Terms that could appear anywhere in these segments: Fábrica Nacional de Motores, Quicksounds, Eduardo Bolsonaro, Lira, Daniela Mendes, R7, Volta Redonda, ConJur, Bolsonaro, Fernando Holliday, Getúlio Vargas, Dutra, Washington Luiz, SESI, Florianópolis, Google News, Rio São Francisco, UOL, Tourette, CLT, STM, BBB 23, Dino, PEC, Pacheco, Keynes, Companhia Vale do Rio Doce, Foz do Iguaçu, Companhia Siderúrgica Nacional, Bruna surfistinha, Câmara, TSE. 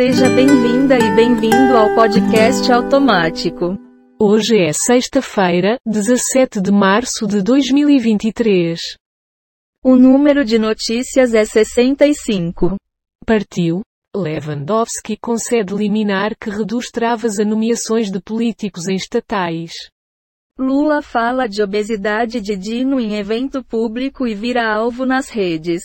Seja bem-vinda e bem-vindo ao podcast automático. Hoje é sexta-feira, 17 de março de 2023. O número de notícias é 65. Partiu. Lewandowski concede liminar que reduz travas a nomeações de políticos em estatais. Lula fala de obesidade de Dino em evento público e vira alvo nas redes.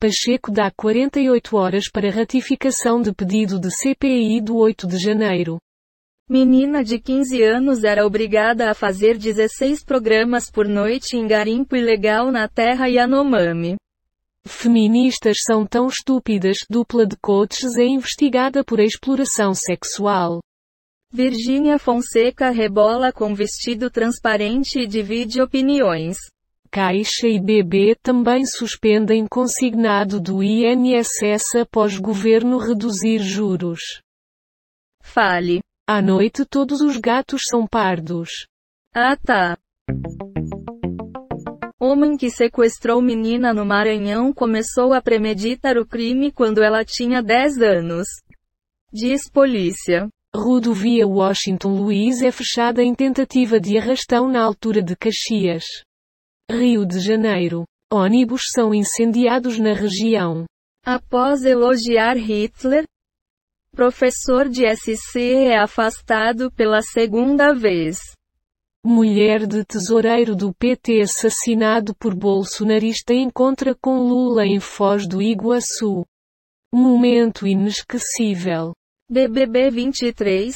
Pacheco dá 48 horas para ratificação de pedido de CPI do 8 de janeiro. Menina de 15 anos era obrigada a fazer 16 programas por noite em garimpo ilegal na terra Yanomami. Feministas são tão estúpidas, dupla de coaches é investigada por exploração sexual. Virgínia Fonseca rebola com vestido transparente e divide opiniões. Caixa e BB também suspendem consignado do INSS após governo reduzir juros. Fale. À noite todos os gatos são pardos. Ah tá. Homem que sequestrou menina no Maranhão começou a premeditar o crime quando ela tinha 10 anos. Diz polícia. Rodovia Washington Luiz é fechada em tentativa de arrastão na altura de Caxias. Rio de Janeiro. Ônibus são incendiados na região. Após elogiar Hitler, professor de SC é afastado pela segunda vez. Mulher de tesoureiro do PT assassinado por bolsonarista encontra com Lula em Foz do Iguaçu. Momento inesquecível. BBB 23.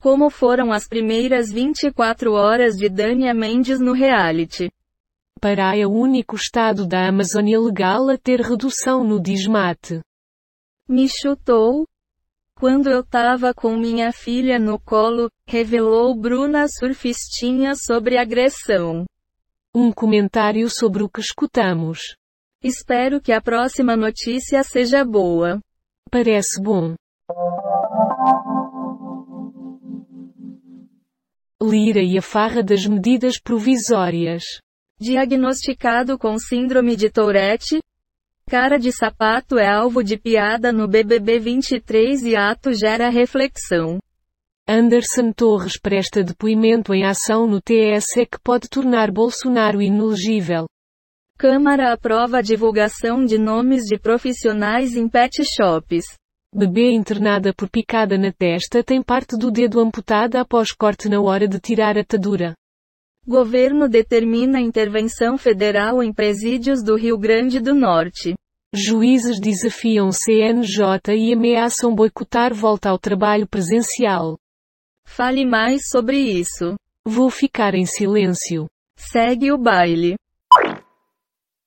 Como foram as primeiras 24 horas de Daniela Mendes no reality? Pará é o único estado da Amazônia legal a ter redução no desmate. Me chutou? Quando eu tava com minha filha no colo, revelou Bruna surfistinha sobre agressão. Um comentário sobre o que escutamos. Espero que a próxima notícia seja boa. Parece bom. Lira e a farra das medidas provisórias. Diagnosticado com síndrome de Tourette, cara de sapato é alvo de piada no BBB 23 e ato gera reflexão. Anderson Torres presta depoimento em ação no TSE que pode tornar Bolsonaro inelegível. Câmara aprova a divulgação de nomes de profissionais em pet shops. Bebê internada por picada na testa tem parte do dedo amputada após corte na hora de tirar atadura. Governo determina intervenção federal em presídios do Rio Grande do Norte. Juízes desafiam CNJ e ameaçam boicotar volta ao trabalho presencial. Fale mais sobre isso. Vou ficar em silêncio. Segue o baile.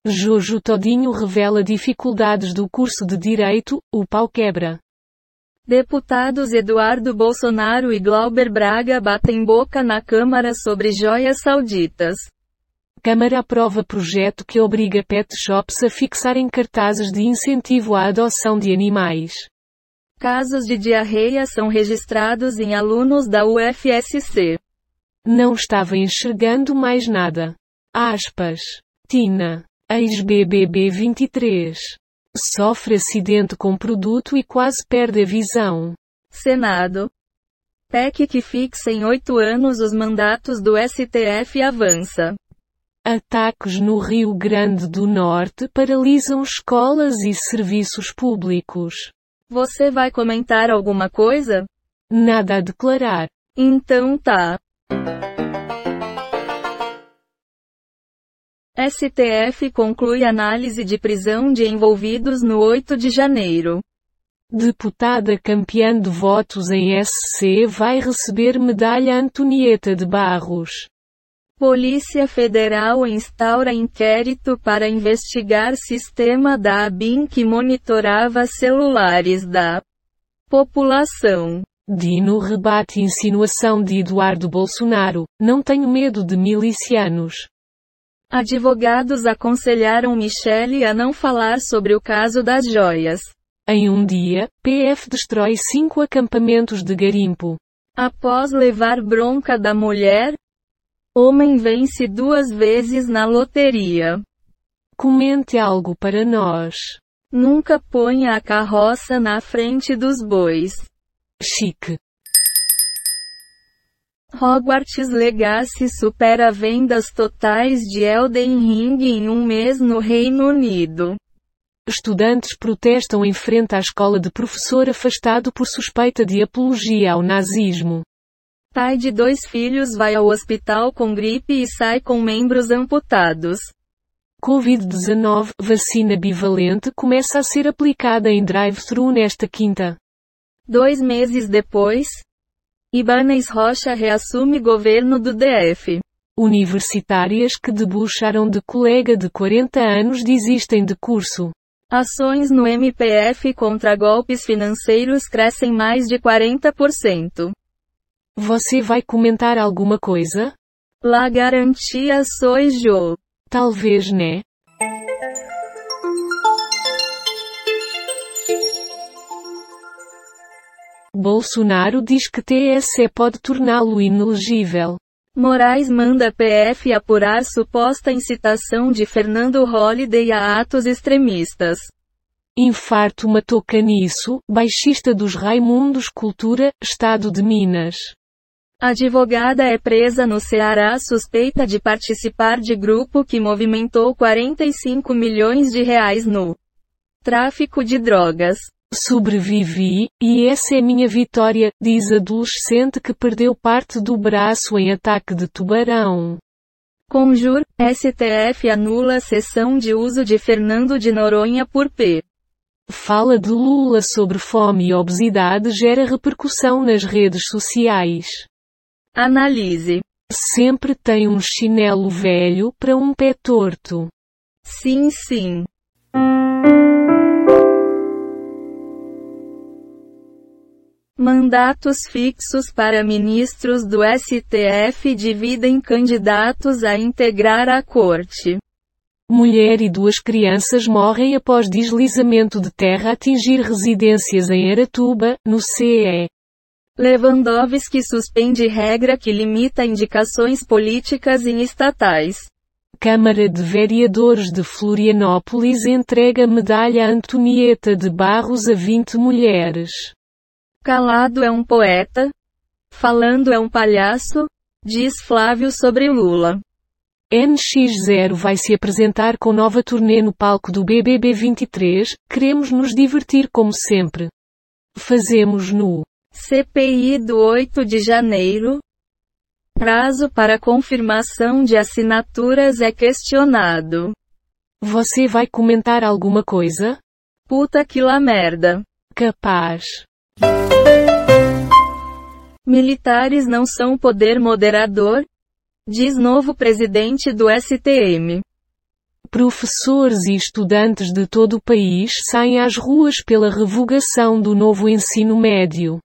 Jojo Todinho revela dificuldades do curso de Direito, o pau quebra. Deputados Eduardo Bolsonaro e Glauber Braga batem boca na Câmara sobre joias sauditas. Câmara aprova projeto que obriga pet shops a fixarem cartazes de incentivo à adoção de animais. Casos de diarreia são registrados em alunos da UFSC. Não estava enxergando mais nada. Aspas. Tina. Ex-BBB 23. Sofre acidente com produto e quase perde a visão. Senado. PEC que fixa em 8 anos os mandatos do STF avança. Ataques no Rio Grande do Norte paralisam escolas e serviços públicos. Você vai comentar alguma coisa? Nada a declarar. Então tá. STF conclui análise de prisão de envolvidos no 8 de janeiro. Deputada campeã de votos em SC vai receber medalha Antonieta de Barros. Polícia Federal instaura inquérito para investigar sistema da ABIN que monitorava celulares da população. Dino rebate insinuação de Eduardo Bolsonaro, não tenho medo de milicianos. Advogados aconselharam Michelle a não falar sobre o caso das joias. Em um dia, PF destrói 5 acampamentos de garimpo. Após levar bronca da mulher, homem vence 2 vezes na loteria. Comente algo para nós. Nunca ponha a carroça na frente dos bois. Chique. Hogwarts Legacy supera vendas totais de Elden Ring em um mês no Reino Unido. Estudantes protestam em frente à escola de professor afastado por suspeita de apologia ao nazismo. Pai de 2 filhos vai ao hospital com gripe e sai com membros amputados. Covid-19, vacina bivalente começa a ser aplicada em drive-thru nesta quinta. 2 meses depois, Ibaneis Rocha reassume governo do DF. Universitárias que debucharam de colega de 40 anos desistem de curso. Ações no MPF contra golpes financeiros crescem mais de 40%. Você vai comentar alguma coisa? La garantia sois yo. Talvez, né? Bolsonaro diz que TSE pode torná-lo inelegível. Moraes manda PF apurar suposta incitação de Fernando Holliday a atos extremistas. Infarto matou Caniço, baixista dos Raimundos Cultura, estado de Minas. Advogada é presa no Ceará suspeita de participar de grupo que movimentou 45 milhões de reais no tráfico de drogas. Sobrevivi, e essa é minha vitória, diz adolescente que perdeu parte do braço em ataque de tubarão. Conjur, STF anula a sessão de uso de Fernando de Noronha por P. Fala de Lula sobre fome e obesidade gera repercussão nas redes sociais. Analise. Sempre tem um chinelo velho para um pé torto. Sim, sim. Mandatos fixos para ministros do STF dividem candidatos a integrar a corte. Mulher e 2 crianças morrem após deslizamento de terra atingir residências em Aratuba, no CE. Lewandowski suspende regra que limita indicações políticas em estatais. Câmara de Vereadores de Florianópolis entrega medalha a Antonieta de Barros a 20 mulheres. Calado é um poeta? Falando é um palhaço? Diz Flávio sobre Lula. NX0 vai se apresentar com nova turnê no palco do BBB 23, queremos nos divertir como sempre. Fazemos no CPI do 8 de janeiro. Prazo para confirmação de assinaturas é questionado. Você vai comentar alguma coisa? Puta que lá merda. Capaz. Militares não são poder moderador? Diz novo presidente do STM. Professores e estudantes de todo o país saem às ruas pela revogação do novo ensino médio.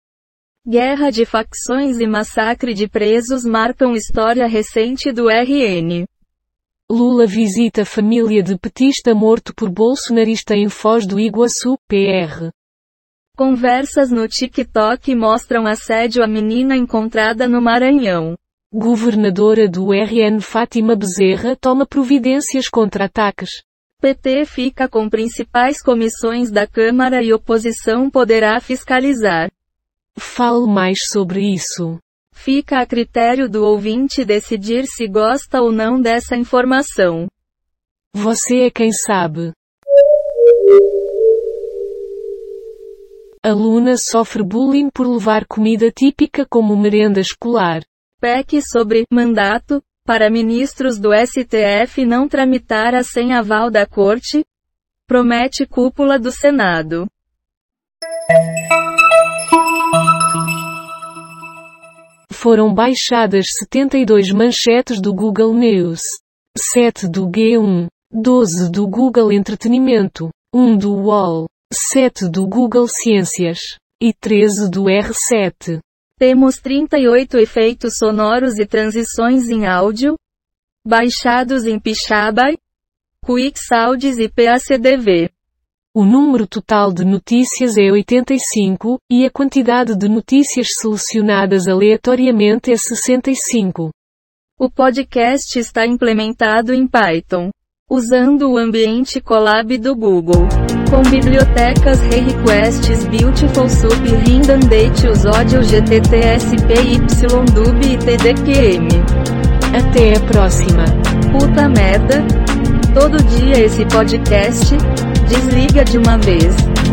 Guerra de facções e massacre de presos marcam história recente do RN. Lula visita a família de petista morto por bolsonarista em Foz do Iguaçu, PR. Conversas no TikTok mostram assédio à menina encontrada no Maranhão. Governadora do RN Fátima Bezerra toma providências contra ataques. PT fica com principais comissões da Câmara e oposição poderá fiscalizar. Fale mais sobre isso. Fica a critério do ouvinte decidir se gosta ou não dessa informação. Você é quem sabe. Aluna sofre bullying por levar comida típica como merenda escolar. PEC sobre mandato para ministros do STF não tramitar sem aval da corte? Promete cúpula do Senado. Foram baixadas 72 manchetes do Google News, 7 do G1, 12 do Google Entretenimento, 1 do UOL, 7 do Google Ciências e 13 do R7. Temos 38 efeitos sonoros e transições em áudio, baixados em Pixabay, Quicksounds e PACDV. O número total de notícias é 85, e a quantidade de notícias selecionadas aleatoriamente é 65. O podcast está implementado em Python, usando o ambiente Colab do Google. com bibliotecas, Hey Requests, Beautiful Soup, Rindam Date, Usódio, GTTSPY, Dub e TDQM. Até a próxima. Puta merda. Todo dia esse podcast. Desliga de uma vez.